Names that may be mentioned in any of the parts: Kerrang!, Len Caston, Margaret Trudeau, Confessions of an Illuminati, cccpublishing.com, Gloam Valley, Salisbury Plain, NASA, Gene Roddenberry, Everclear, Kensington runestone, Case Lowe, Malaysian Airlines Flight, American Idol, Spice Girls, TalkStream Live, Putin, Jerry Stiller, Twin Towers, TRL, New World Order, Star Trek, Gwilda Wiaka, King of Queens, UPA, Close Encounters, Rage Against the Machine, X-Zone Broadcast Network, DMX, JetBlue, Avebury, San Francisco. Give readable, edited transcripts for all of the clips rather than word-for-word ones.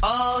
All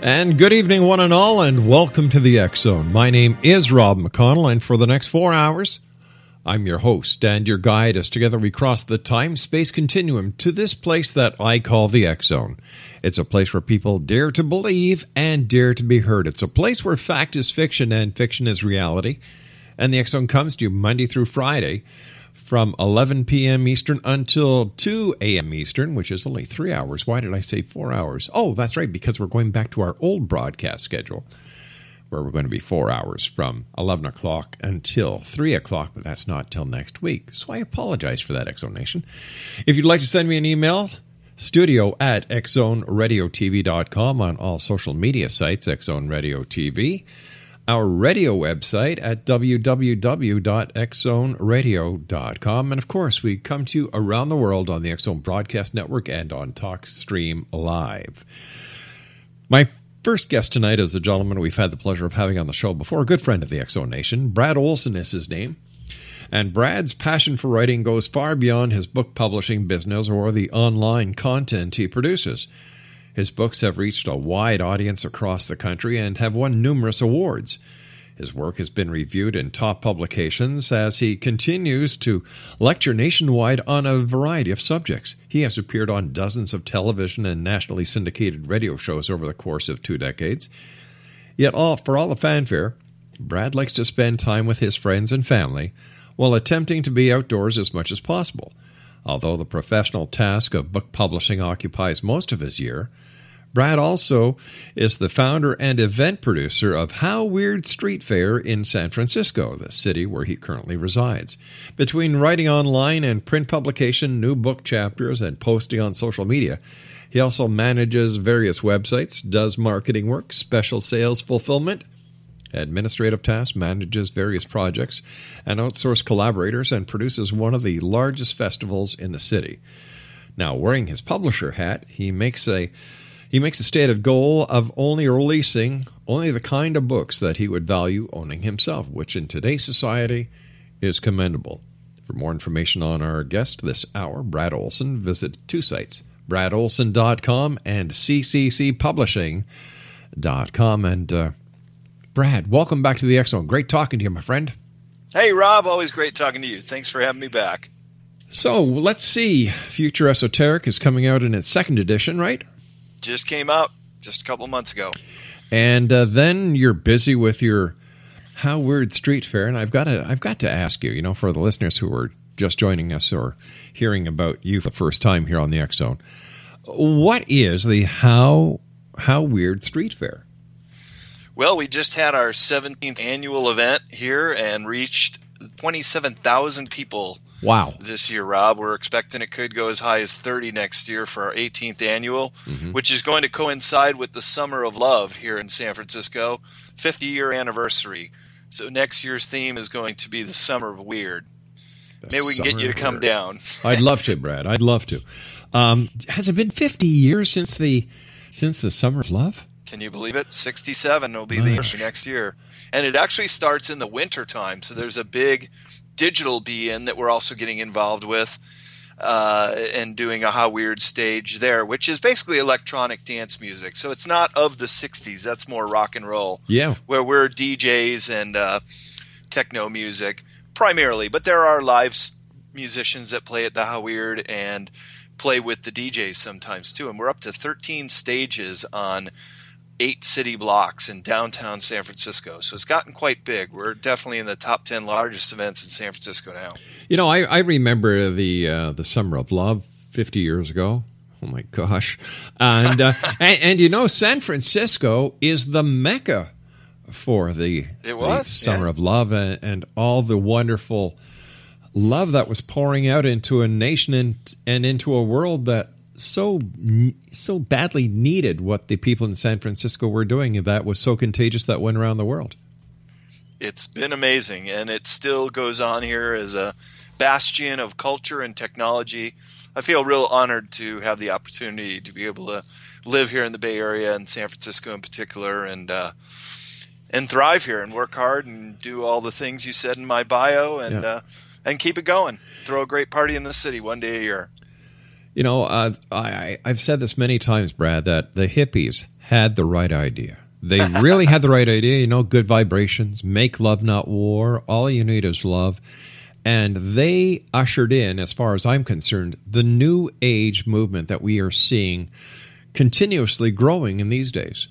And good evening, one and all, and welcome to the X-Zone. My name is Rob McConnell, and for the next 4 hours, I'm your host and your guide as together we cross the time-space continuum to this place that I call the X-Zone. It's a place where people dare to believe and dare to be heard. It's a place where fact is fiction and fiction is reality. And the X-Zone comes to you Monday through Friday from 11 p.m. Eastern until 2 a.m. Eastern, which is only 3 hours. Why did I say 4 hours? Oh, that's right, because we're going back to our old broadcast schedule where we're going to be 4 hours from 11 o'clock until 3 o'clock, but that's not till next week. So I apologize for that, X-Zone Nation. If you'd like to send me an email, studio@xzoneradiotv.com on all social media sites, X-Zone Radio TV. Our radio website at www.xzoneradio.com. And, of course, we come to you around the world on the X-Zone Broadcast Network and on TalkStream Live. My first guest tonight is a gentleman we've had the pleasure of having on the show before, a good friend of the X-Zone Nation. Brad Olsen is his name. And Brad's passion for writing goes far beyond his book publishing business or the online content he produces. His books have reached a wide audience across the country and have won numerous awards. His work has been reviewed in top publications as he continues to lecture nationwide on a variety of subjects. He has appeared on dozens of television and nationally syndicated radio shows over the course of 2 decades. Yet for all the fanfare, Brad likes to spend time with his friends and family while attempting to be outdoors as much as possible. Although the professional task of book publishing occupies most of his year, Brad also is the founder and event producer of How Weird Street Faire in San Francisco, the city where he currently resides. Between writing online and print publication, new book chapters, and posting on social media, he also manages various websites, does marketing work, special sales fulfillment, administrative tasks, manages various projects, and outsources collaborators, and produces one of the largest festivals in the city. Now, wearing his publisher hat, he makes a stated goal of only releasing only the kind of books that he would value owning himself, which in today's society is commendable. For more information on our guest this hour, Brad Olsen, visit 2 sites, bradolsen.com and cccpublishing.com. And Brad, welcome back to the X-Zone. Great talking to you, my friend. Hey, Rob. Always great talking to you. Thanks for having me back. So let's see. Future Esoteric is coming out in its 2nd edition, right? Just came out just a couple months ago. And then you're busy with your How Weird Street Fair. And I've got to ask you, for the listeners who are just joining us or hearing about you for the first time here on the X-Zone, what is the How Weird Street Fair? Well, we just had our 17th annual event here and reached 27,000 people. Wow. This year, Rob. We're expecting it could go as high as 30 next year for our 18th annual, which is going to coincide with the Summer of Love here in San Francisco. 50-year anniversary. So next year's theme is going to be the Summer of Weird. Maybe we can get you to come down. I'd love to, Brad. I'd love to. Has it been 50 years since the Summer of Love? Can you believe it? 67 will be the year next year. And it actually starts in the winter time. So there's a big digital BN that we're also getting involved with and doing a How Weird stage there, which is basically electronic dance music. So it's not of the 60s. That's more rock and roll. Yeah. Where we're DJs and techno music primarily. But there are live musicians that play at the How Weird and play with the DJs sometimes too. And we're up to 13 stages on 8 city blocks in downtown San Francisco. So it's gotten quite big. We're definitely in the top 10 largest events in San Francisco now. You know, I remember the Summer of Love 50 years ago. Oh, my gosh. And, and you know, San Francisco is the mecca for the Summer of Love and all the wonderful love that was pouring out into a nation and into a world that so badly needed what the people in San Francisco were doing, and that was so contagious that went around the world. It's been amazing, and it still goes on here as a bastion of culture and technology. I feel real honored to have the opportunity to be able to live here in the Bay Area and San Francisco in particular, and thrive here and work hard and do all the things you said in my bio and keep it going. Throw a great party in the city one day a year. You know, I've said this many times, Brad, that the hippies had the right idea. They really had the right idea. You know, good vibrations, make love, not war. All you need is love. And they ushered in, as far as I'm concerned, the new age movement that we are seeing continuously growing in these days.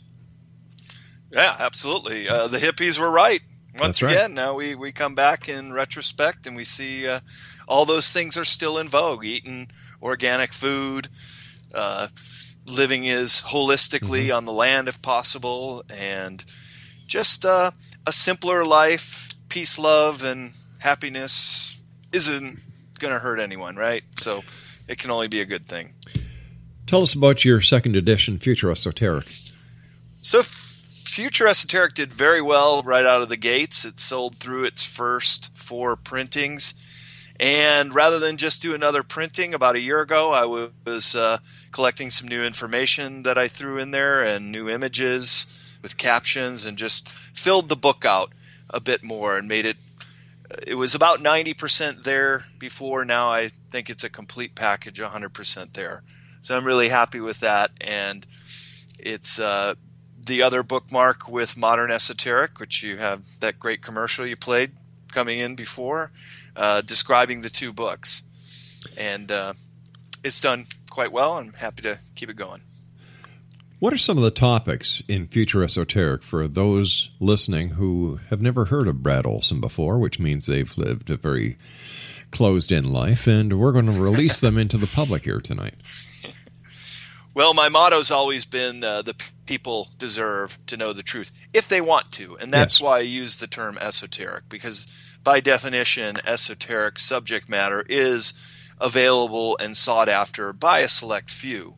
Yeah, absolutely. The hippies were right. Once again, now we come back in retrospect and we see all those things are still in vogue. Eating organic food, living is holistically on the land if possible, and just a simpler life. Peace, love, and happiness isn't going to hurt anyone, right? So it can only be a good thing. Tell us about your second edition, Future Esoteric. So Future Esoteric did very well right out of the gates. It sold through its first 4 printings. And rather than just do another printing, about a year ago, I was collecting some new information that I threw in there and new images with captions and just filled the book out a bit more and made it. It was about 90% there before. Now I think it's a complete package, 100% there. So I'm really happy with that. And it's the other bookmark with Modern Esoteric, which you have that great commercial you played coming in before, describing the 2 books. And it's done quite well, and I'm happy to keep it going. What are some of the topics in Future Esoteric for those listening who have never heard of Brad Olsen before, which means they've lived a very closed-in life, and we're going to release them into the public here tonight? Well, my motto's always been the people deserve to know the truth if they want to, and that's why I use the term esoteric, because by definition, esoteric subject matter is available and sought after by a select few,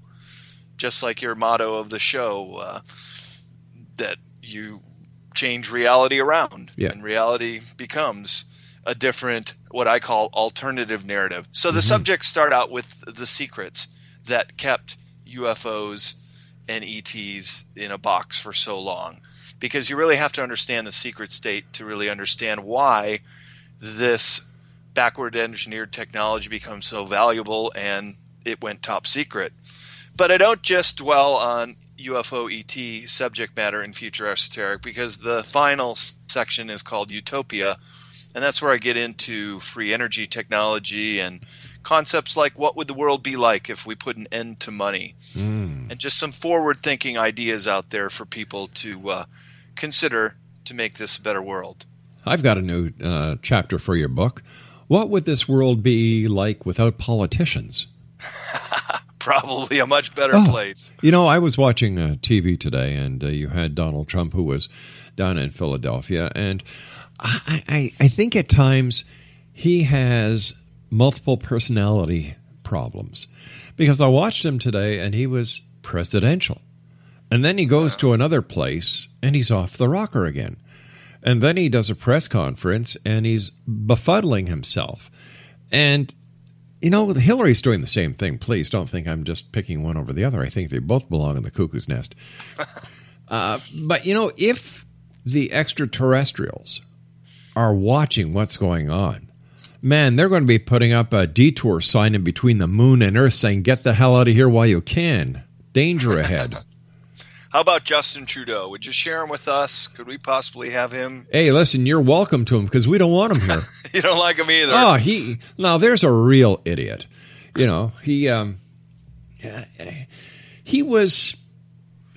just like your motto of the show, that you change reality around, and reality becomes a different, what I call, alternative narrative. So the subjects start out with the secrets that kept UFOs and ETs in a box for so long, because you really have to understand the secret state to really understand why this backward engineered technology becomes so valuable and it went top secret. But I don't just dwell on UFO ET subject matter in Future Esoteric, because the final section is called Utopia, and that's where I get into free energy technology and concepts like what would the world be like if we put an end to money, and just some forward-thinking ideas out there for people to consider to make this a better world. I've got a new chapter for your book. What would this world be like without politicians? Probably a much better place. You know, I was watching TV today, and you had Donald Trump, who was down in Philadelphia, and I think at times he has multiple personality problems, because I watched him today and he was presidential And then he goes to another place, and he's off the rocker again. And then he does a press conference, and he's befuddling himself. And, you know, Hillary's doing the same thing. Please don't think I'm just picking one over the other. I think they both belong in the cuckoo's nest. But, you know, if the extraterrestrials are watching what's going on, man, they're going to be putting up a detour sign in between the moon and Earth saying, get the hell out of here while you can. Danger ahead. How about Justin Trudeau? Would you share him with us? Could we possibly have him? Hey, listen, you're welcome to him because we don't want him here. You don't like him either. Oh, now there's a real idiot. You know, he was,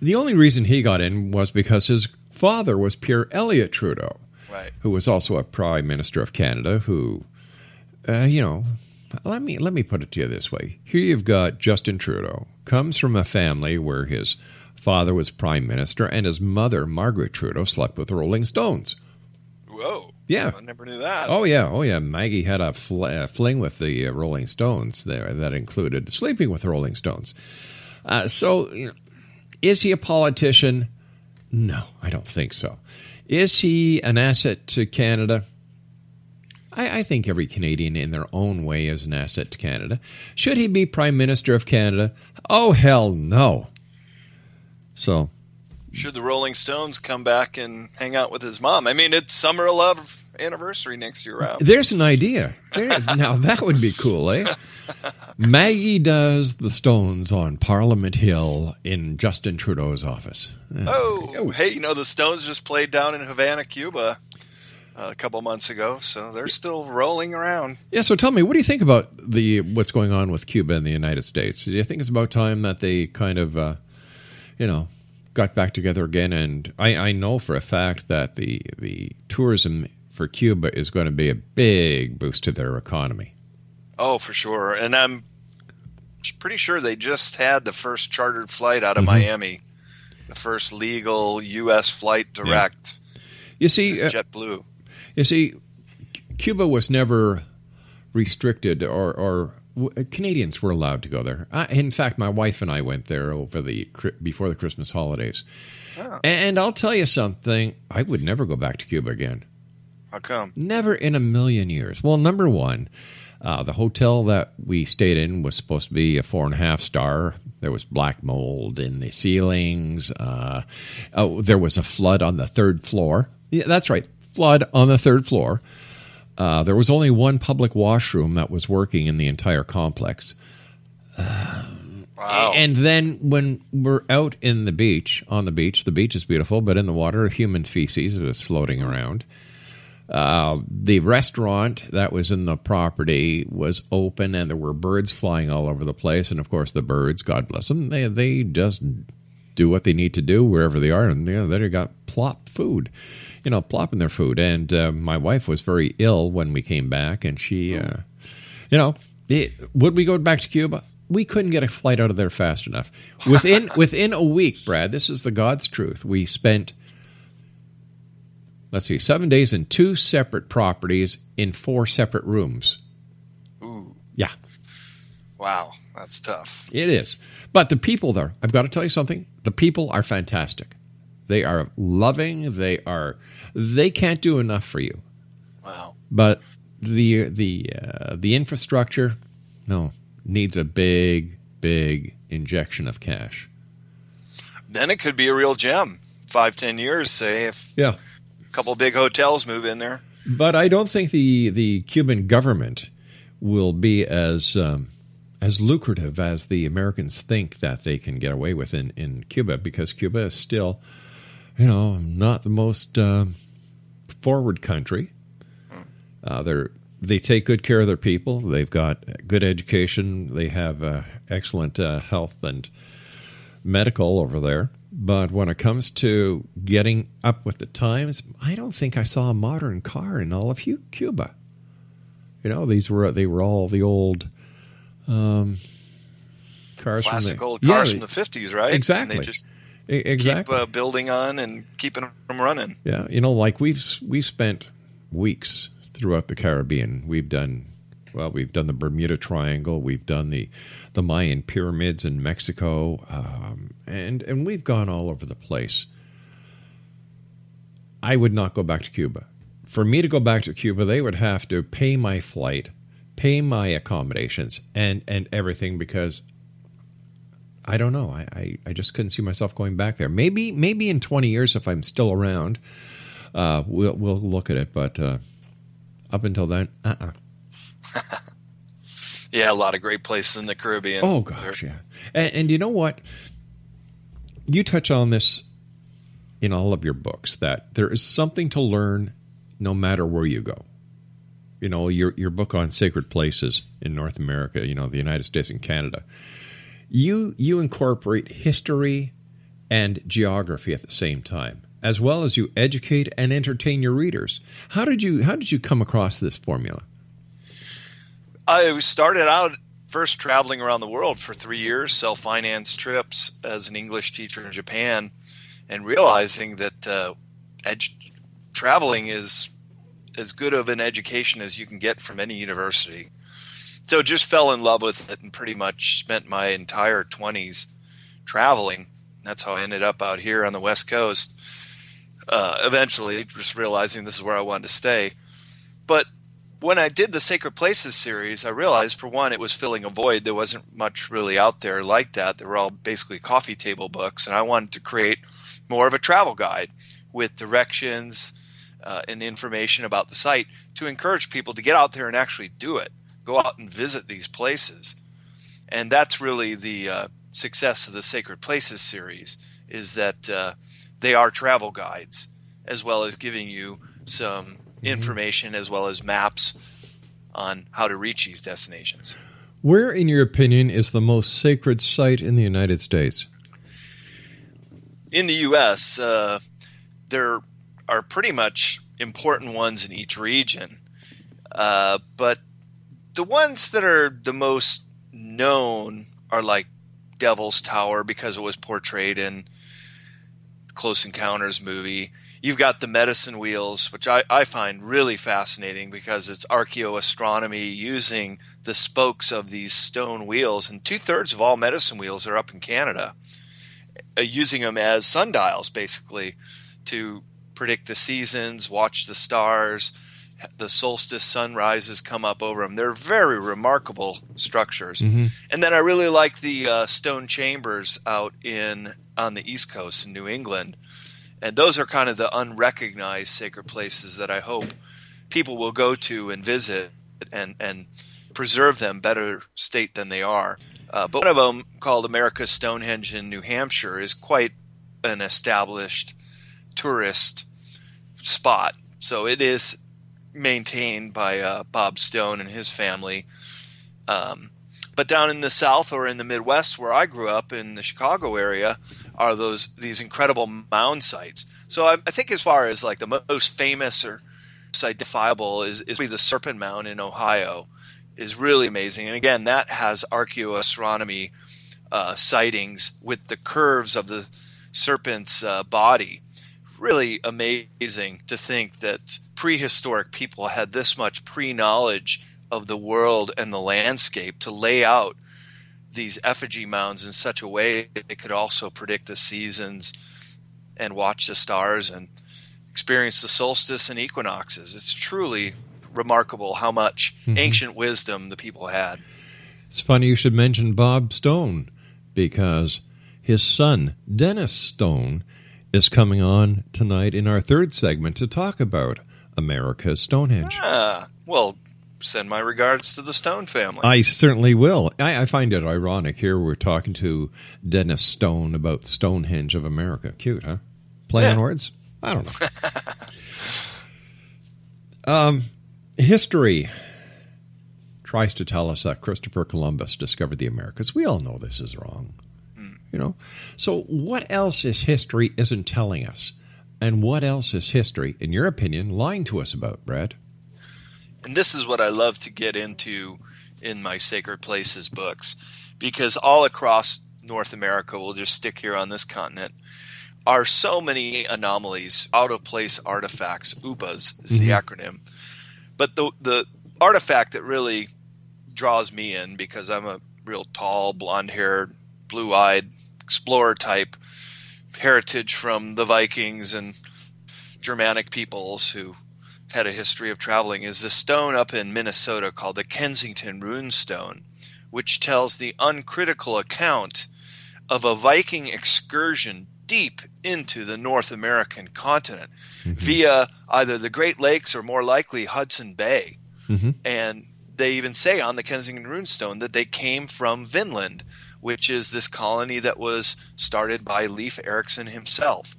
the only reason he got in was because his father was Pierre Elliott Trudeau, right, who was also a Prime Minister of Canada, who, you know, let me put it to you this way. Here you've got Justin Trudeau, comes from a family where his father was prime minister, and his mother, Margaret Trudeau, slept with the Rolling Stones. Whoa. Yeah. I never knew that. Oh, yeah. Oh, yeah. Maggie had a fling with the Rolling Stones there that included sleeping with the Rolling Stones. So, you know, is he a politician? No, I don't think so. Is he an asset to Canada? I think every Canadian in their own way is an asset to Canada. Should he be Prime Minister of Canada? Oh, hell no. So, should the Rolling Stones come back and hang out with his mom? I mean, it's Summer of Love anniversary next year out. There's an idea. Now, that would be cool, eh? Maggie does the Stones on Parliament Hill in Justin Trudeau's office. Oh, hey, you know, the Stones just played down in Havana, Cuba a couple months ago, so they're still rolling around. Yeah, so tell me, what do you think about what's going on with Cuba and the United States? Do you think it's about time that they kind of... you know, got back together again, and I know for a fact that the tourism for Cuba is going to be a big boost to their economy. Oh, for sure, and I'm pretty sure they just had the first chartered flight out of Miami, the first legal U.S. flight direct. Yeah. You see, JetBlue. You see, Cuba was never restricted or Canadians were allowed to go there. In fact, my wife and I went there before the Christmas holidays. Oh. And I'll tell you something. I would never go back to Cuba again. How come? Never in a million years. Well, number one, the hotel that we stayed in was supposed to be a 4.5-star. There was black mold in the ceilings. There was a flood on the third floor. Yeah, that's right. Flood on the third floor. There was only one public washroom that was working in the entire complex. Wow. And then when we're out in the beach is beautiful, but in the water, human feces was floating around. The restaurant that was in the property was open, and there were birds flying all over the place. And, of course, the birds, God bless them, they just do what they need to do wherever they are. And, you know, they got plopped food. You know, plopping their food. And my wife was very ill when we came back, and she, you know, would we go back to Cuba? We couldn't get a flight out of there fast enough. Within a week, Brad, this is the God's truth. We spent, 7 days in 2 separate properties in 4 separate rooms. Ooh. Yeah. Wow, that's tough. It is. But the people there, I've got to tell you something, the people are fantastic. They are loving. They can't do enough for you. Wow! But the infrastructure, no, needs a big, big injection of cash. Then it could be a real gem. 5-10 years, say, if a couple big hotels move in there. But I don't think the Cuban government will be as lucrative as the Americans think that they can get away with in Cuba, because Cuba is still, you know, not the most forward country. They take good care of their people. They've got good education. They have excellent health and medical over there. But when it comes to getting up with the times, I don't think I saw a modern car in all of Cuba. You know, they were all the old cars, cars from the 50s, right? Exactly. And they just exactly keep building on and keeping them running. Yeah, you know, like we spent weeks throughout the Caribbean. We've done Well, we've done the Bermuda Triangle. We've done the Mayan pyramids in Mexico. And we've gone all over the place. I would not go back to Cuba. For me to go back to Cuba, they would have to pay my flight, pay my accommodations, and everything, because I don't know. I just couldn't see myself going back there. Maybe in 20 years, if I'm still around, we'll look at it. But up until then, Yeah, a lot of great places in the Caribbean. Oh, gosh, yeah. And you know what? You touch on this in all of your books, that there is something to learn no matter where you go. You know, your book on sacred places in North America, you know, the United States and Canada. You incorporate history and geography at the same time, as well as you educate and entertain your readers. How did you come across this formula? I started out first traveling around the world for 3 years, self-financed trips as an English teacher in Japan, and realizing that traveling is as good of an education as you can get from any university. So just fell in love with it and pretty much spent my entire 20s traveling. That's how I ended up out here on the West Coast. Eventually, just realizing this is where I wanted to stay. But when I did the Sacred Places series, I realized, for one, it was filling a void. There wasn't much really out there like that. They were all basically coffee table books, and I wanted to create more of a travel guide with directions and information about the site to encourage people to get out there and actually do it. Go out and visit these places. And that's really the success of the Sacred Places series, is that they are travel guides, as well as giving you some information as well as maps on how to reach these destinations. Where, in your opinion, is the most sacred site in the United States? In the U.S., there are pretty much important ones in each region, but the ones that are the most known are like Devil's Tower, because it was portrayed in Close Encounters movie. You've got the Medicine Wheels, which I find really fascinating, because it's archaeoastronomy using the spokes of these stone wheels. And 2/3 of all medicine wheels are up in Canada, using them as sundials, basically, to predict the seasons, watch the stars. The solstice sunrises come up over them. They're very remarkable structures. Mm-hmm. And then I really like the stone chambers out on the East Coast in New England. And those are kind of the unrecognized sacred places that I hope people will go to and visit and preserve them better state than they are. But one of them, called America's Stonehenge in New Hampshire, is quite an established tourist spot. So it is maintained by Bob Stone and his family. But down in the South, or in the Midwest where I grew up in the Chicago area, are these incredible mound sites. So I think, as far as like the most famous or identifiable, is the Serpent Mound in Ohio, is really amazing. And again, that has archaeoastronomy sightings with the curves of the serpent's body. Really amazing to think that prehistoric people had this much pre-knowledge of the world and the landscape to lay out these effigy mounds in such a way that they could also predict the seasons and watch the stars and experience the solstice and equinoxes. It's truly remarkable how much ancient wisdom the people had. It's funny you should mention Bob Stone, because his son, Dennis Stone, is coming on tonight in our third segment to talk about America's Stonehenge. Ah, well, send my regards to the Stone family. I certainly will. I find it ironic. Here we're talking to Dennis Stone about Stonehenge of America. Cute, huh? Play on words? I don't know. History tries to tell us that Christopher Columbus discovered the Americas. We all know this is wrong. You know, so what else is history isn't telling us? And what else is history, in your opinion, lying to us about, Brad? And this is what I love to get into in my Sacred Places books, because all across North America, we'll just stick here on this continent, are so many anomalies, out-of-place artifacts. UPAs is the acronym. But the artifact that really draws me in because I'm a real tall, blonde-haired, blue-eyed explorer type, heritage from the Vikings and Germanic peoples who had a history of traveling, is the stone up in Minnesota called the Kensington runestone, which tells the uncritical account of a Viking excursion deep into the North American continent via either the Great Lakes or more likely Hudson Bay. And they even say on the Kensington runestone that they came from Vinland, which is this colony that was started by Leif Erikson himself.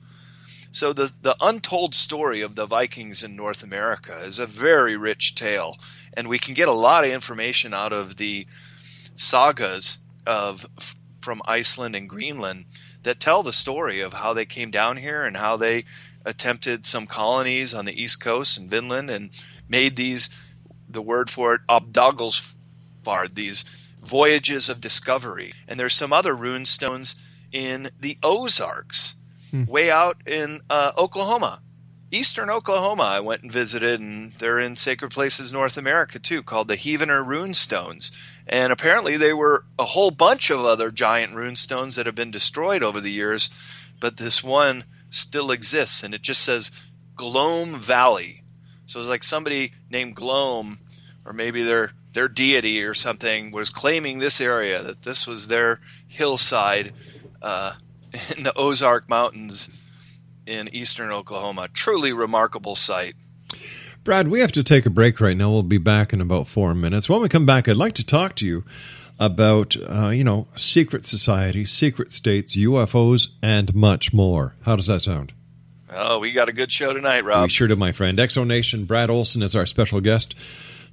So the untold story of the Vikings in North America is a very rich tale, and we can get a lot of information out of the sagas of from Iceland and Greenland that tell the story of how they came down here and how they attempted some colonies on the East Coast in Vinland and made these, the word for it, Obdaglsfjord, these voyages of discovery. And there's some other runestones in the Ozarks, way out in Oklahoma, eastern Oklahoma. I went and visited, and they're in Sacred Places North America too, called the Heavener runestones. And apparently they were a whole bunch of other giant runestones that have been destroyed over the years, but this one still exists, and it just says Gloam Valley. So it's like somebody named Gloam, or maybe their deity or something, was claiming this area, that this was their hillside in the Ozark Mountains in eastern Oklahoma. Truly remarkable sight. Brad, we have to take a break right now. We'll be back in about 4 minutes. When we come back, I'd like to talk to you about, secret societies, secret states, UFOs, and much more. How does that sound? Oh, we got a good show tonight, Rob. We sure do, my friend. X-Zone Nation, Brad Olsen is our special guest.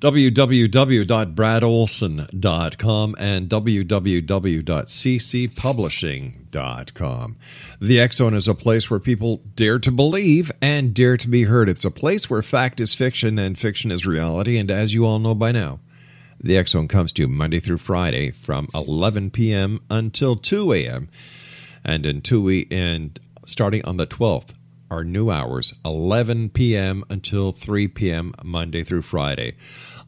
www.bradolsen.com and www.cccpublishing.com. The X-Zone is a place where people dare to believe and dare to be heard. It's a place where fact is fiction and fiction is reality. And as you all know by now, the X-Zone comes to you Monday through Friday from 11 p.m. until 2 a.m. And in starting on the 12th, our new hours, 11 p.m. until 3 p.m. Monday through Friday.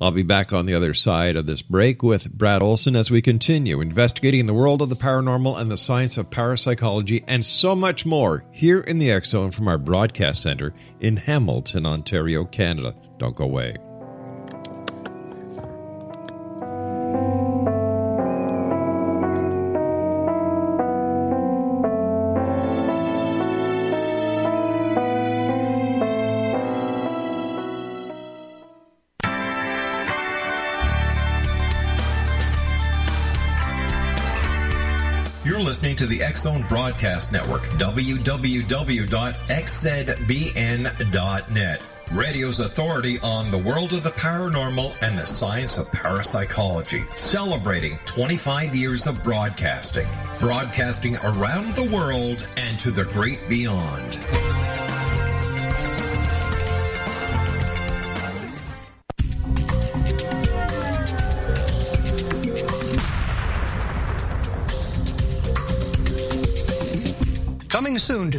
I'll be back on the other side of this break with Brad Olsen as we continue investigating the world of the paranormal and the science of parapsychology and so much more here in the X-Zone from our broadcast center in Hamilton, Ontario, Canada. Don't go away. To the X-Zone Broadcast Network, www.xzbn.net, radio's authority on the world of the paranormal and the science of parapsychology, celebrating 25 years of broadcasting around the world and to the great beyond. Coming soon to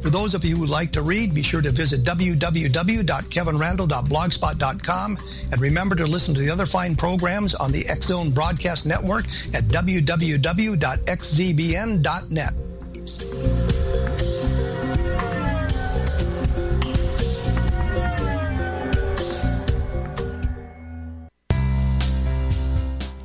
For those of you who like to read, be sure to visit www.kevinrandall.blogspot.com and remember to listen to the other fine programs on the X-Zone Broadcast Network at www.xzbn.net.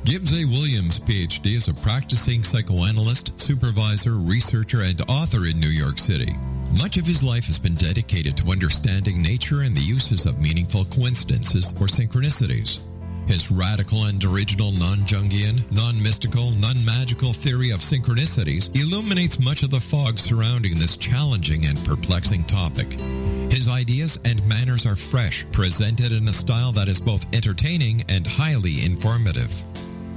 Gibbs A. Williams, Ph.D., is a practicing psychoanalyst, supervisor, researcher, and author in New York City. Much of his life has been dedicated to understanding nature and the uses of meaningful coincidences or synchronicities. His radical and original non-Jungian, non-mystical, non-magical theory of synchronicities illuminates much of the fog surrounding this challenging and perplexing topic. His ideas and manners are fresh, presented in a style that is both entertaining and highly informative.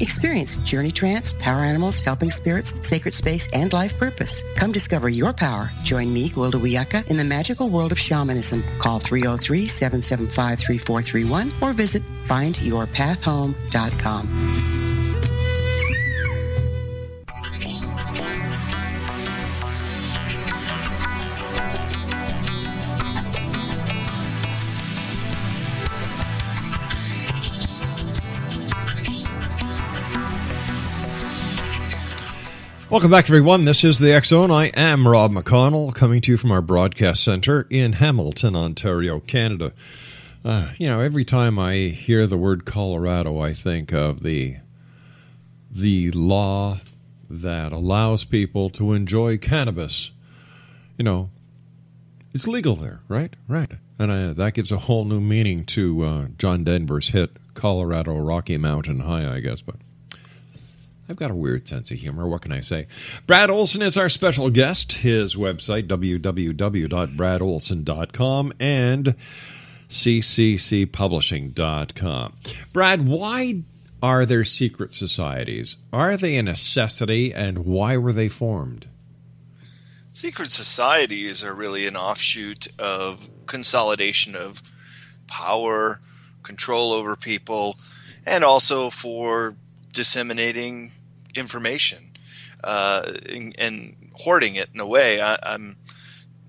Experience journey trance, power animals, helping spirits, sacred space, and life purpose. Come discover your power. Join me, Gwilda Wiaka, in the magical world of shamanism. Call 303-775-3431 or visit findyourpathhome.com. Welcome back, everyone. This is the X-Zone. I am Rob McConnell, coming to you from our broadcast center in Hamilton, Ontario, Canada. Every time I hear the word Colorado, I think of the law that allows people to enjoy cannabis. You know, it's legal there, right? Right. And that gives a whole new meaning to John Denver's hit, Colorado Rocky Mountain High, I guess, but I've got a weird sense of humor. What can I say? Brad Olsen is our special guest. His website, www.bradolsen.com and cccpublishing.com. Brad, why are there secret societies? Are they a necessity, and why were they formed? Secret societies are really an offshoot of consolidation of power, control over people, and also for disseminating information and hoarding it in a way. I'm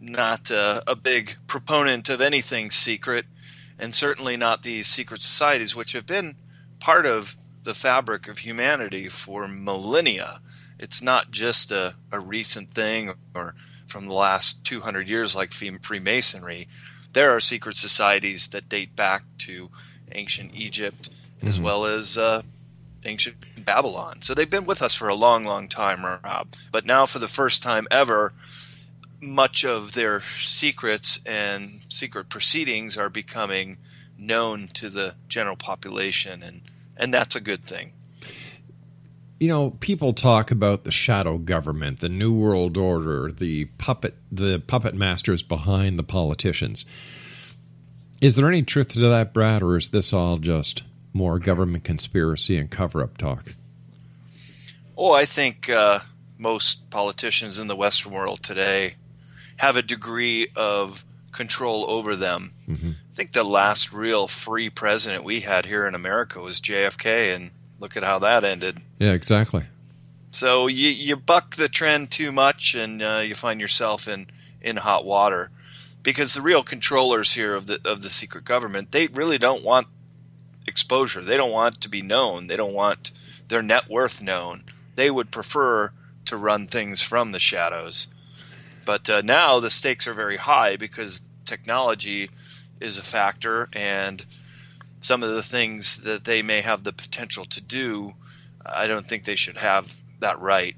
not a big proponent of anything secret, and certainly not these secret societies, which have been part of the fabric of humanity for millennia. It's not just a recent thing or from the last 200 years like Freemasonry. There are secret societies that date back to ancient Egypt as well as ancient Babylon. So they've been with us for a long, long time, Rob. But now for the first time ever, much of their secrets and secret proceedings are becoming known to the general population, and that's a good thing. You know, people talk about the shadow government, the New World Order, the puppet masters behind the politicians. Is there any truth to that, Brad, or is this all just more government conspiracy and cover-up talk? Oh, I think most politicians in the Western world today have a degree of control over them. Mm-hmm. I think the last real free president we had here in America was JFK, and look at how that ended. Yeah, exactly. So you buck the trend too much, and you find yourself in hot water, because the real controllers here of the secret government, they really don't want exposure. They don't want to be known. They don't want their net worth known. They would prefer to run things from the shadows. But now the stakes are very high because technology is a factor, and some of the things that they may have the potential to do, I don't think they should have that right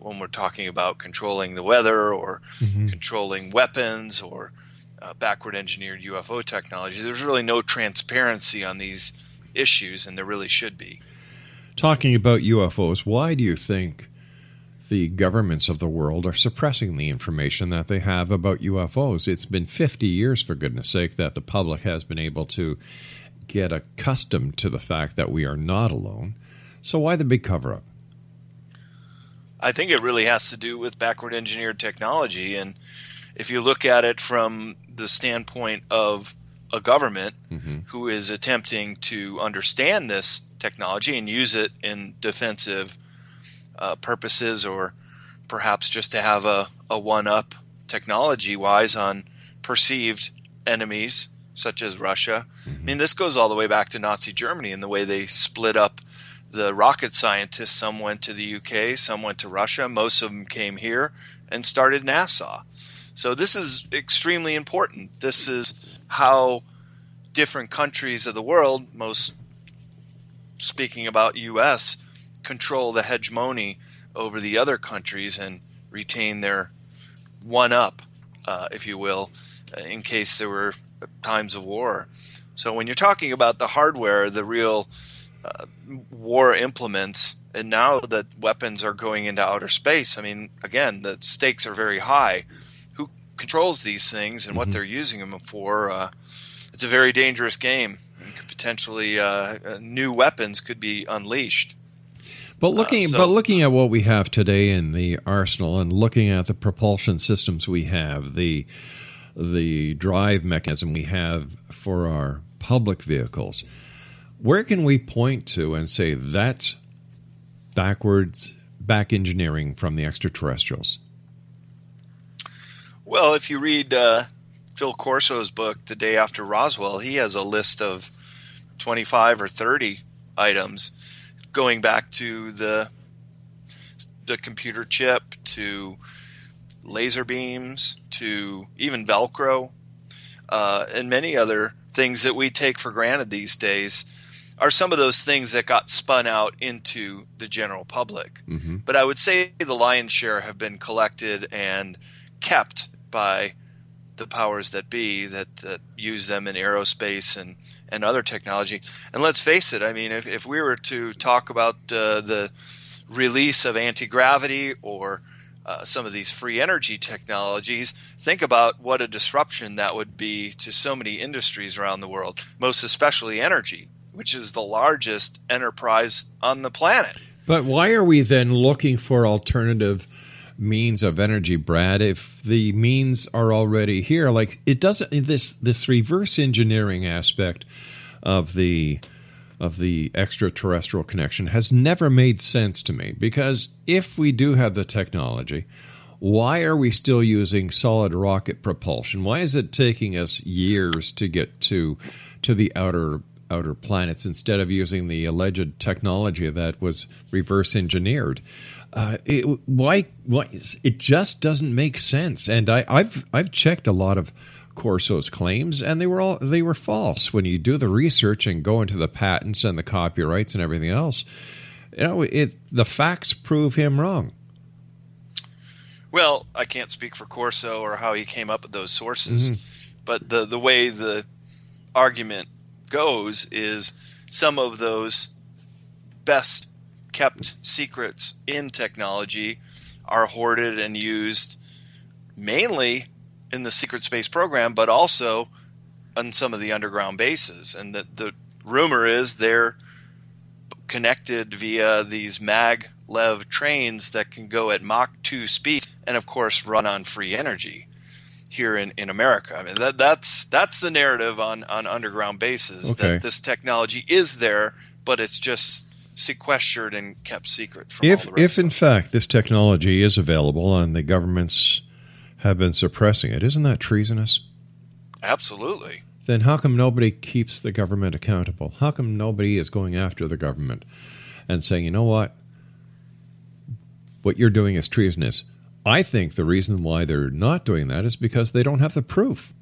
when we're talking about controlling the weather or controlling weapons or backward-engineered UFO technology. There's really no transparency on these issues, and there really should be. Talking about UFOs, why do you think the governments of the world are suppressing the information that they have about UFOs? It's been 50 years, for goodness sake, that the public has been able to get accustomed to the fact that we are not alone. So why the big cover-up? I think it really has to do with backward-engineered technology. And if you look at it from the standpoint of a government who is attempting to understand this technology and use it in defensive purposes, or perhaps just to have a one-up technology-wise on perceived enemies such as Russia. I mean, this goes all the way back to Nazi Germany and the way they split up the rocket scientists. Some went to the UK, some went to Russia, most of them came here and started NASA. So this is extremely important. This is how different countries of the world, most speaking about U.S., control the hegemony over the other countries and retain their one-up, if you will, in case there were times of war. So when you're talking about the hardware, the real war implements, and now that weapons are going into outer space, I mean, again, the stakes are very high. Controls these things and what they're using them for. It's a very dangerous game, and could potentially new weapons could be unleashed. But looking at what we have today in the arsenal, and looking at the propulsion systems we have, the drive mechanism we have for our public vehicles, where can we point to and say that's back engineering from the extraterrestrials? Well, if you read Phil Corso's book, The Day After Roswell, he has a list of 25 or 30 items going back to the computer chip, to laser beams, to even Velcro, and many other things that we take for granted these days are some of those things that got spun out into the general public. But I would say the lion's share have been collected and kept by the powers that be that use them in aerospace and other technology. And let's face it, I mean, if we were to talk about the release of anti-gravity or some of these free energy technologies, think about what a disruption that would be to so many industries around the world, most especially energy, which is the largest enterprise on the planet. But why are we then looking for alternative means of energy, Brad, if the means are already here? Like, it doesn't, this reverse engineering aspect of the extraterrestrial connection has never made sense to me, because if we do have the technology, why are we still using solid rocket propulsion? Why is it taking us years to get to the outer outer planets instead of using the alleged technology that was reverse engineered. Why it just doesn't make sense. And I've checked a lot of Corso's claims, and they were false. When you do the research and go into the patents and the copyrights and everything else, the facts prove him wrong. Well, I can't speak for Corso or how he came up with those sources, but the way the argument goes is some of those best kept secrets in technology are hoarded and used mainly in the secret space program, but also on some of the underground bases. And the rumor is they're connected via these maglev trains that can go at Mach 2 speed and, of course, run on free energy here in America. I mean, that's the narrative on underground bases, that this technology is there, but it's just sequestered and kept secret from all the rest. If, in fact, this technology is available and the governments have been suppressing it, isn't that treasonous? Absolutely. Then how come nobody keeps the government accountable? How come nobody is going after the government and saying, you know what you're doing is treasonous? I think the reason why they're not doing that is because they don't have the proof.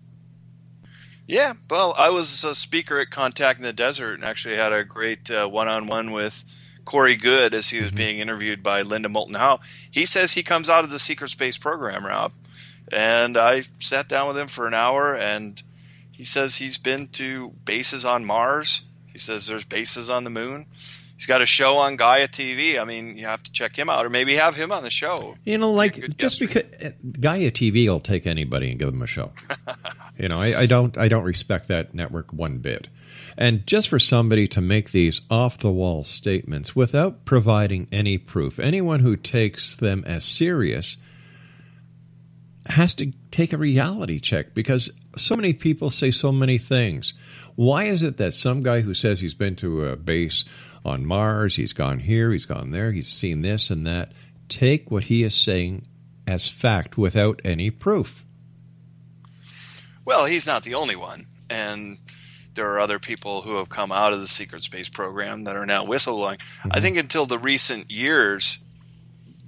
Yeah, well, I was a speaker at Contact in the Desert and actually had a great one-on-one with Corey Good as he was being interviewed by Linda Moulton Howe. He says he comes out of the secret space program, Rob, and I sat down with him for an hour, and he says he's been to bases on Mars. He says there's bases on the moon. He's got a show on Gaia TV. I mean, you have to check him out, or maybe have him on the show. You know, like, just because Gaia TV will take anybody and give them a show. You know, I don't respect that network one bit. And just for somebody to make these off-the-wall statements without providing any proof, anyone who takes them as serious has to take a reality check, because so many people say so many things. Why is it that some guy who says he's been to a base on Mars, he's gone here, he's gone there, he's seen this and that, take what he is saying as fact without any proof? Well, he's not the only one, and there are other people who have come out of the secret space program that are now whistleblowing. I think until the recent years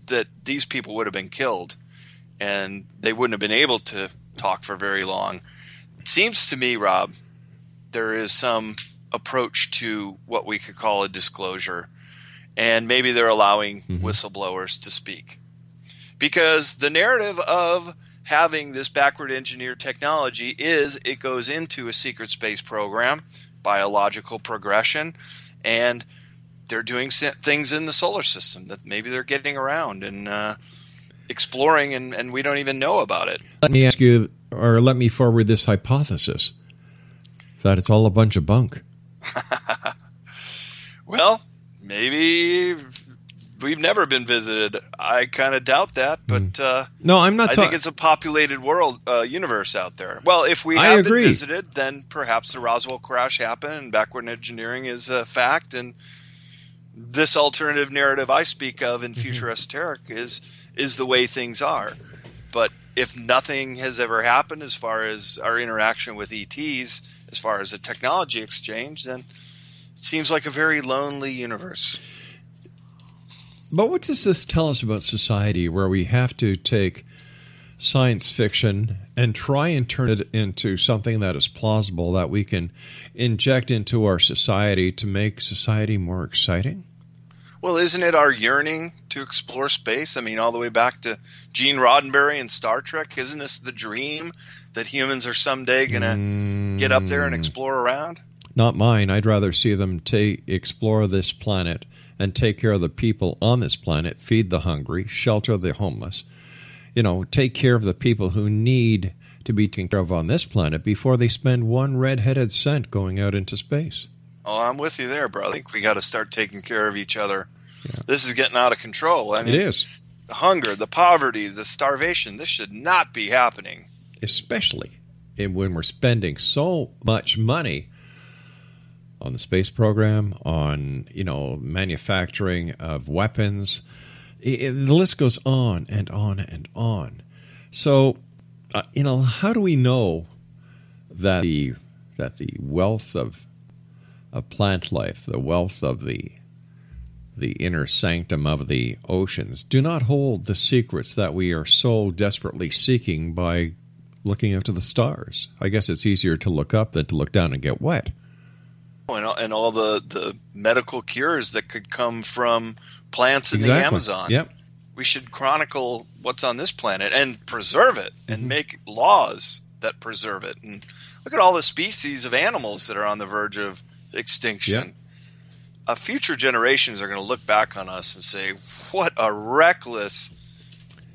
that these people would have been killed, and they wouldn't have been able to talk for very long. It seems to me, Rob, there is some approach to what we could call a disclosure, and maybe they're allowing whistleblowers to speak, because the narrative of having this backward engineered technology is it goes into a secret space program, biological progression, and they're doing things in the solar system that maybe they're getting around and exploring, and we don't even know about it. Let me ask you, or let me forward this hypothesis that it's all a bunch of bunk. Well, maybe we've never been visited. I kind of doubt that, but no, I'm not. I think it's a populated world, universe out there. Well, if we have been visited, then perhaps the Roswell crash happened, and backward engineering is a fact. And this alternative narrative I speak of in Future Esoteric is the way things are. But if nothing has ever happened as far as our interaction with ETs, as far as a technology exchange, then it seems like a very lonely universe. But what does this tell us about society, where we have to take science fiction and try and turn it into something that is plausible, that we can inject into our society to make society more exciting? Well, isn't it our yearning to explore space? I mean, all the way back to Gene Roddenberry and Star Trek, isn't this the dream that humans are someday going to get up there and explore around? Not mine. I'd rather see them explore this planet and take care of the people on this planet, feed the hungry, shelter the homeless, you know, take care of the people who need to be taken care of on this planet before they spend one red-headed cent going out into space. Oh, I'm with you there, bro. I think we got to start taking care of each other. Yeah. This is getting out of control. I mean, it is. The hunger, the poverty, the starvation, this should not be happening. Especially when we're spending so much money on the space program, on, you know, manufacturing of weapons. The list goes on and on and on. So, you know, how do we know that the wealth of of plant life, the wealth of the inner sanctum of the oceans, do not hold the secrets that we are so desperately seeking by looking up to the stars. I guess it's easier to look up than to look down and get wet. And all the medical cures that could come from plants in the Amazon. Yep. We should chronicle what's on this planet and preserve it and make laws that preserve it. And look at all the species of animals that are on the verge of extinction. Yep. Future generations are going to look back on us and say, what a reckless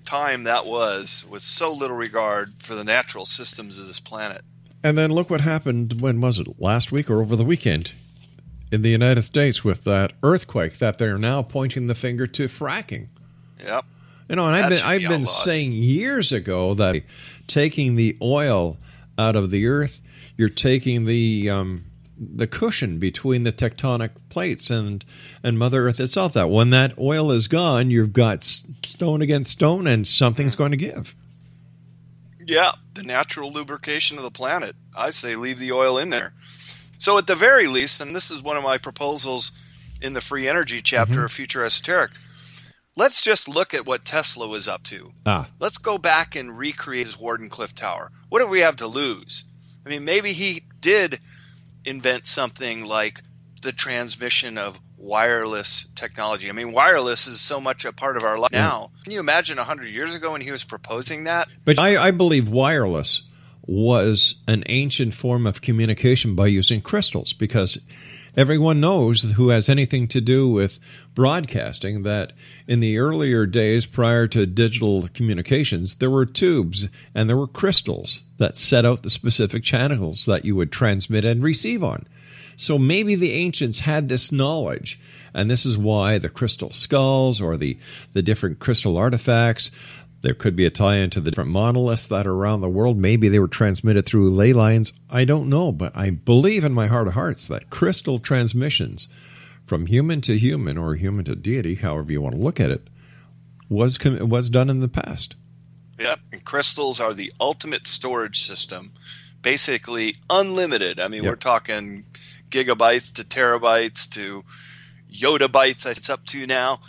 time that was, with so little regard for the natural systems of this planet. And then look what happened, when was it, last week or over the weekend, in the United States with that earthquake that they're now pointing the finger to fracking. Yep. You know, and I've been saying years ago that taking the oil out of the earth, you're taking the cushion between the tectonic plates and Mother Earth itself, that when that oil is gone, you've got stone against stone and something's going to give. Yeah, the natural lubrication of the planet. I say leave the oil in there. So at the very least, and this is one of my proposals in the free energy chapter of Future Esoteric, let's just look at what Tesla was up to. Let's go back and recreate his Wardenclyffe Tower. What do we have to lose? I mean, maybe he did invent something like the transmission of wireless technology. I mean, wireless is so much a part of our life now. Can you imagine 100 years ago when he was proposing that? But I believe wireless was an ancient form of communication by using crystals, because everyone knows, who has anything to do with broadcasting, that in the earlier days prior to digital communications, there were tubes and there were crystals that set out the specific channels that you would transmit and receive on. So maybe the ancients had this knowledge, and this is why the crystal skulls or the different crystal artifacts, there could be a tie-in to the different monoliths that are around the world. Maybe they were transmitted through ley lines. I don't know, but I believe in my heart of hearts that crystal transmissions from human to human or human to deity, however you want to look at it, was done in the past. Yep, and crystals are the ultimate storage system, basically unlimited. I mean, we're talking gigabytes to terabytes to yottabytes, it's up to now.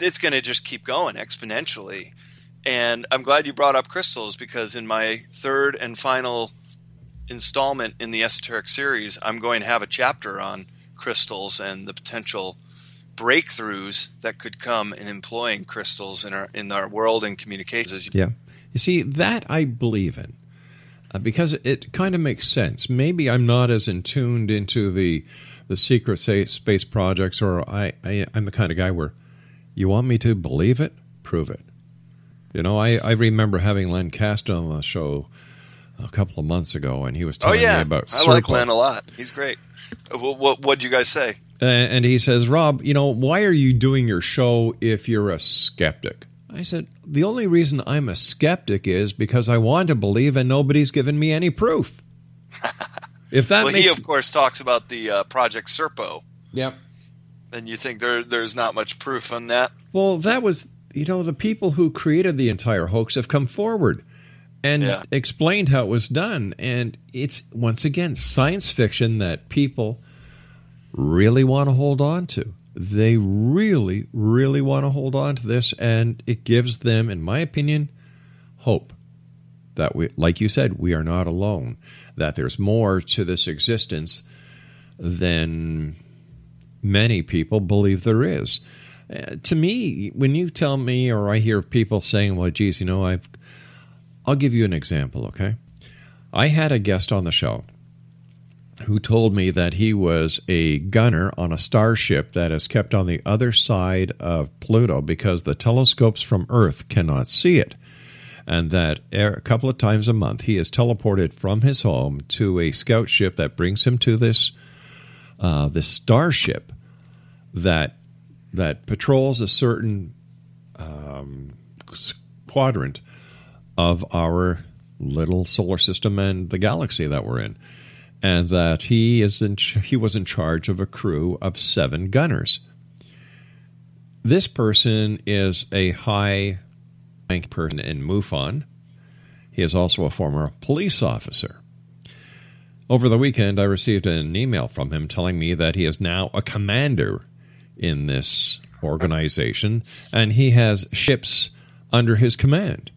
It's going to just keep going exponentially. And I'm glad you brought up crystals, because in my third and final installment in the Esoteric series, I'm going to have a chapter on crystals and the potential breakthroughs that could come in employing crystals in our world and communications. Yeah. You see, that I believe in, because it kind of makes sense. Maybe I'm not as in tuned into the secret space projects, or I'm the kind of guy where you want me to believe it, prove it. You know, I remember having Len Caston on the show a couple of months ago, and he was telling me about Serpo. I like Len a lot. He's great. What'd you guys say? And he says, Rob, you know, why are you doing your show if you're a skeptic? I said, the only reason I'm a skeptic is because I want to believe and nobody's given me any proof. If that well, he, of course, talks about the Project Serpo. Yep. And you think there's not much proof on that? Well, that was... You know, the people who created the entire hoax have come forward and explained how it was done. And it's, once again, science fiction that people really want to hold on to. They really, really want to hold on to this. And it gives them, in my opinion, hope that, we, like you said, we are not alone, that there's more to this existence than many people believe there is. To me, when you tell me or I hear people saying, well, geez, you know, I'll give you an example, okay? I had a guest on the show who told me that he was a gunner on a starship that is kept on the other side of Pluto because the telescopes from Earth cannot see it, and that a couple of times a month he is teleported from his home to a scout ship that brings him to this starship that patrols a certain quadrant of our little solar system and the galaxy that we're in, and that he was in charge of a crew of 7 gunners. This person is a high-ranking person in Mufon. He is also a former police officer. Over the weekend, I received an email from him telling me that he is now a commander in this organization, and he has ships under his command.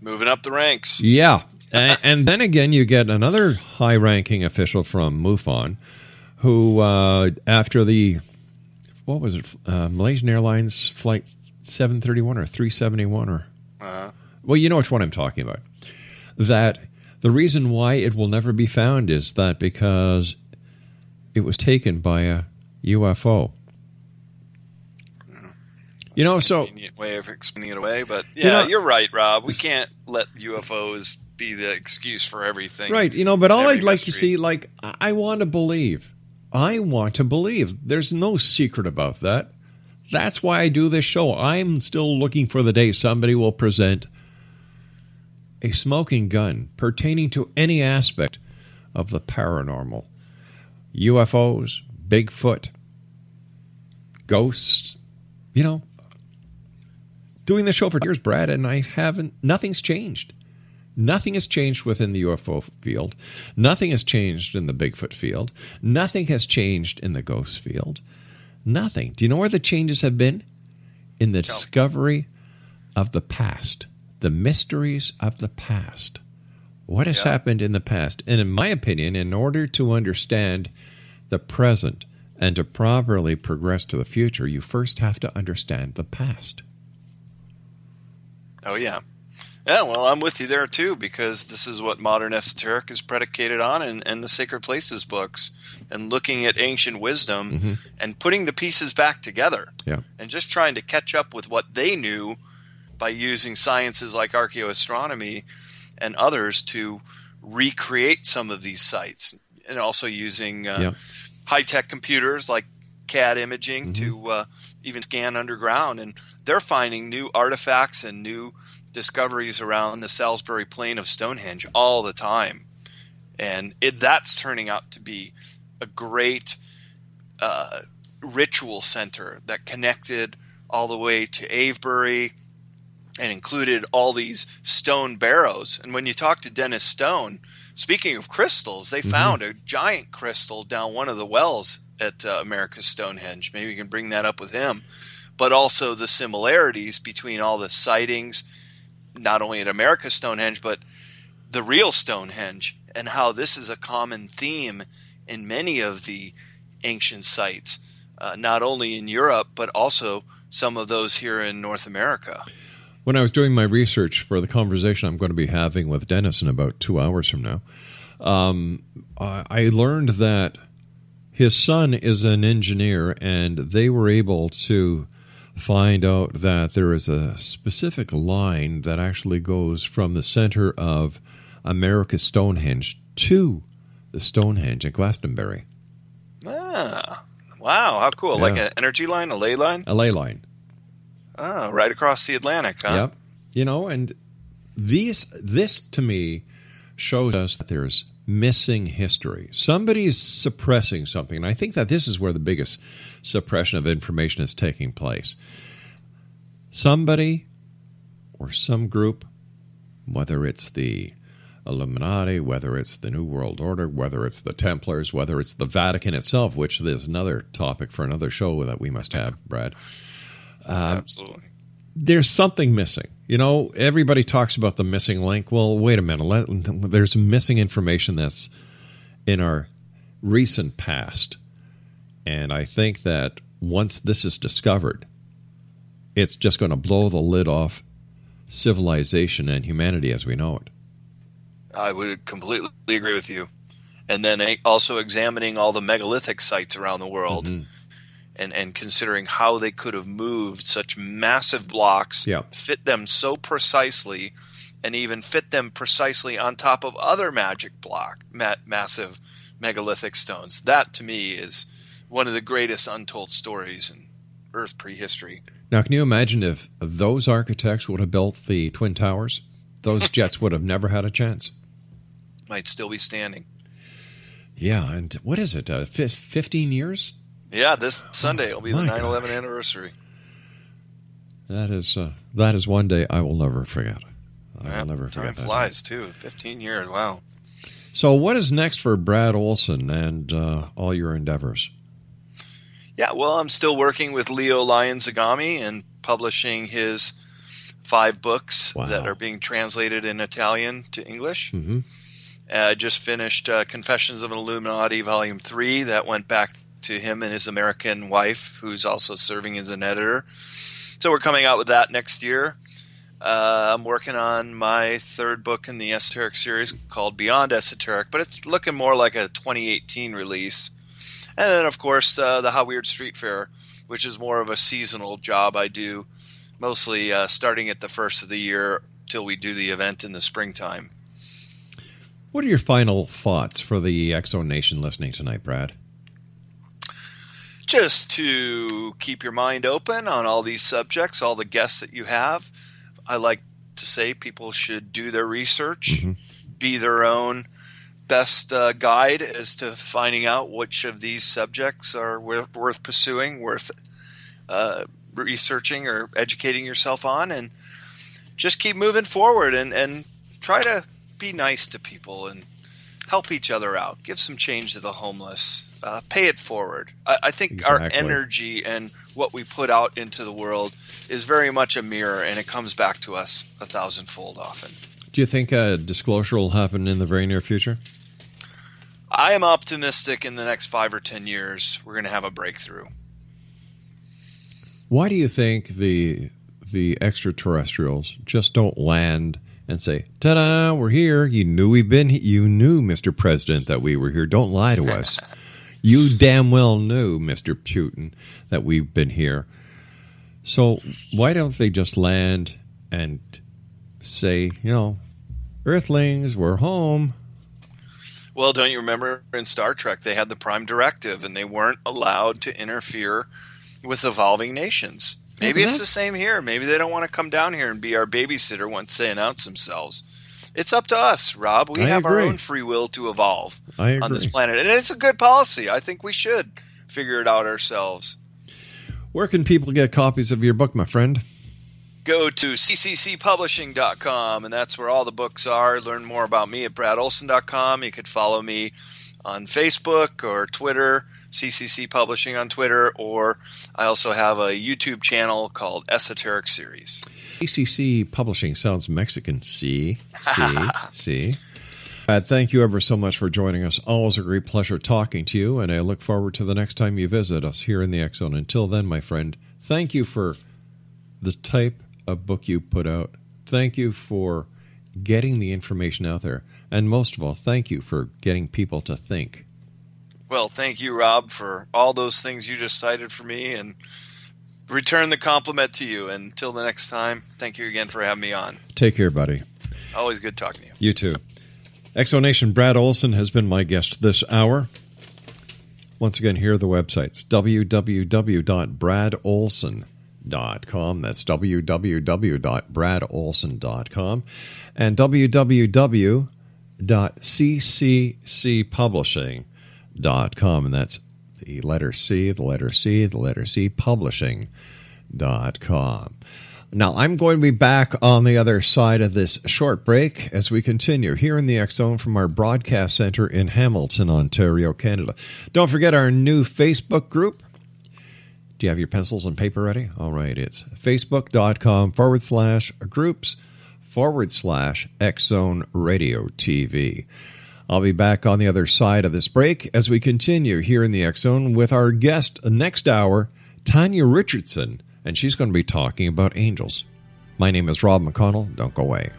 Moving up the ranks. Yeah. And then again, you get another high-ranking official from Mufon who, after the, what was it, Malaysian Airlines Flight 731 or 371 or... Well, you know which one I'm talking about. That the reason why it will never be found is that because it was taken by a UFO. You know, so... convenient way of explaining it away, but yeah, you know, you're right, Rob. We can't let UFOs be the excuse for everything. Right, you know, but all I'd like to see, like, I want to believe. There's no secret about that. That's why I do this show. I'm still looking for the day somebody will present a smoking gun pertaining to any aspect of the paranormal. UFOs, Bigfoot, ghosts, you know. Doing this show for years, Brad, and I haven't, nothing's changed. Nothing has changed within the UFO field. Nothing has changed in the Bigfoot field. Nothing has changed in the ghost field. Nothing. Do you know where the changes have been? In the discovery of the past. The mysteries of the past. What has happened in the past? And in my opinion, in order to understand the present and to properly progress to the future, you first have to understand the past. Oh, yeah. Yeah, well, I'm with you there, too, because this is what Modern Esoteric is predicated on and the Sacred Places books, and looking at ancient wisdom and putting the pieces back together and just trying to catch up with what they knew by using sciences like archaeoastronomy and others to recreate some of these sites, and also using high-tech computers like CAD imaging to even scan underground. And they're finding new artifacts and new discoveries around the Salisbury Plain of Stonehenge all the time, and that's turning out to be a great ritual center that connected all the way to Avebury and included all these stone barrows. And when you talk to Dennis Stone, speaking of crystals, they found a giant crystal down one of the wells at America's Stonehenge. Maybe we can bring that up with him, but also the similarities between all the sightings, not only at America's Stonehenge, but the real Stonehenge, and how this is a common theme in many of the ancient sites, not only in Europe, but also some of those here in North America. When I was doing my research for the conversation I'm going to be having with Dennis in about 2 hours from now, I learned that his son is an engineer, and they were able to find out that there is a specific line that actually goes from the center of America's Stonehenge to the Stonehenge at Glastonbury. Ah, wow, how cool. Yeah. Like an energy line, a ley line? A ley line. Oh, right across the Atlantic, huh? Yep. You know, and this to me shows us that there's missing history. Somebody's suppressing something, and I think that this is where the biggest suppression of information is taking place. Somebody or some group, whether it's the Illuminati, whether it's the New World Order, whether it's the Templars, whether it's the Vatican itself, which is another topic for another show that we must have, Brad. Absolutely. There's something missing. You know, everybody talks about the missing link. Well, wait a minute. There's missing information that's in our recent past. And I think that once this is discovered, it's just going to blow the lid off civilization and humanity as we know it. I would completely agree with you. And then also examining all the megalithic sites around the world. And considering how they could have moved such massive blocks, fit them so precisely, and even fit them precisely on top of other massive megalithic stones. That, to me, is one of the greatest untold stories in Earth prehistory. Now, can you imagine if those architects would have built the Twin Towers? Those jets would have never had a chance. Might still be standing. Yeah, and what is it, 15 years? Yeah, this Sunday will be the 9/11 anniversary. That is one day I will never forget. I will never forget. Time flies, too. 15 years, wow. So what is next for Brad Olsen and all your endeavors? Yeah, well, I'm still working with Leo Lianzagami and publishing his 5 books that are being translated in Italian to English. Mm-hmm. I just finished Confessions of an Illuminati, Volume 3. That went back to him and his American wife, who's also serving as an editor. So we're coming out with that next year. I'm working on my 3rd book in the Esoteric series called Beyond Esoteric, but it's looking more like a 2018 release. And then, of course, the How Weird Street Faire, which is more of a seasonal job I do, mostly starting at the first of the year till we do the event in the springtime. What are your final thoughts for the X-Zone Nation listening tonight, Brad? Just to keep your mind open on all these subjects, all the guests that you have. I like to say people should do their research, mm-hmm. be their own best guide as to finding out which of these subjects are worth pursuing, worth researching or educating yourself on, and just keep moving forward and try to be nice to people and help each other out. Give some change to the homeless. Pay it forward. I think our energy and what we put out into the world is very much a mirror, and it comes back to us 1,000-fold often. Do you think a disclosure will happen in the very near future? I am optimistic in the next 5 or 10 years we're going to have a breakthrough. Why do you think the extraterrestrials just don't land and say, ta-da, we're here. You knew, Mr. President, that we were here. Don't lie to us. You damn well knew, Mr. Putin, that we've been here. So why don't they just land and say, Earthlings, we're home? Well, don't you remember in Star Trek they had the Prime Directive and they weren't allowed to interfere with evolving nations? Maybe it's the same here. Maybe they don't want to come down here and be our babysitter once they announce themselves. It's up to us, Rob. We have our own free will to evolve on this planet. And it's a good policy. I think we should figure it out ourselves. Where can people get copies of your book, my friend? Go to cccpublishing.com, and that's where all the books are. Learn more about me at bradolsen.com. You could follow me on Facebook or Twitter, CCC Publishing on Twitter, or I also have a YouTube channel called Esoteric Series. CCC Publishing sounds Mexican. See. Thank you ever so much for joining us. Always a great pleasure talking to you, and I look forward to the next time you visit us here in the X-Zone. Until then, my friend, thank you for the type of book you put out. Thank you for getting the information out there. And most of all, thank you for getting people to think. Well, thank you, Rob, for all those things you just cited for me, and return the compliment to you. And until the next time, thank you again for having me on. Take care, buddy. Always good talking to you. You too. X-Zone Nation, Brad Olsen has been my guest this hour. Once again, here are the websites, www.bradolsen.com. That's www.bradolsen.com. And www.cccpublishing.com, and that's the letter C, publishing.com. Now, I'm going to be back on the other side of this short break as we continue here in the X-Zone from our broadcast center in Hamilton, Ontario, Canada. Don't forget our new Facebook group. Do you have your pencils and paper ready? All right, it's facebook.com/groups/X-Zone Radio TV. I'll be back on the other side of this break as we continue here in the X-Zone with our guest next hour, Tanya Richardson, and she's going to be talking about angels. My name is Rob McConnell. Don't go away.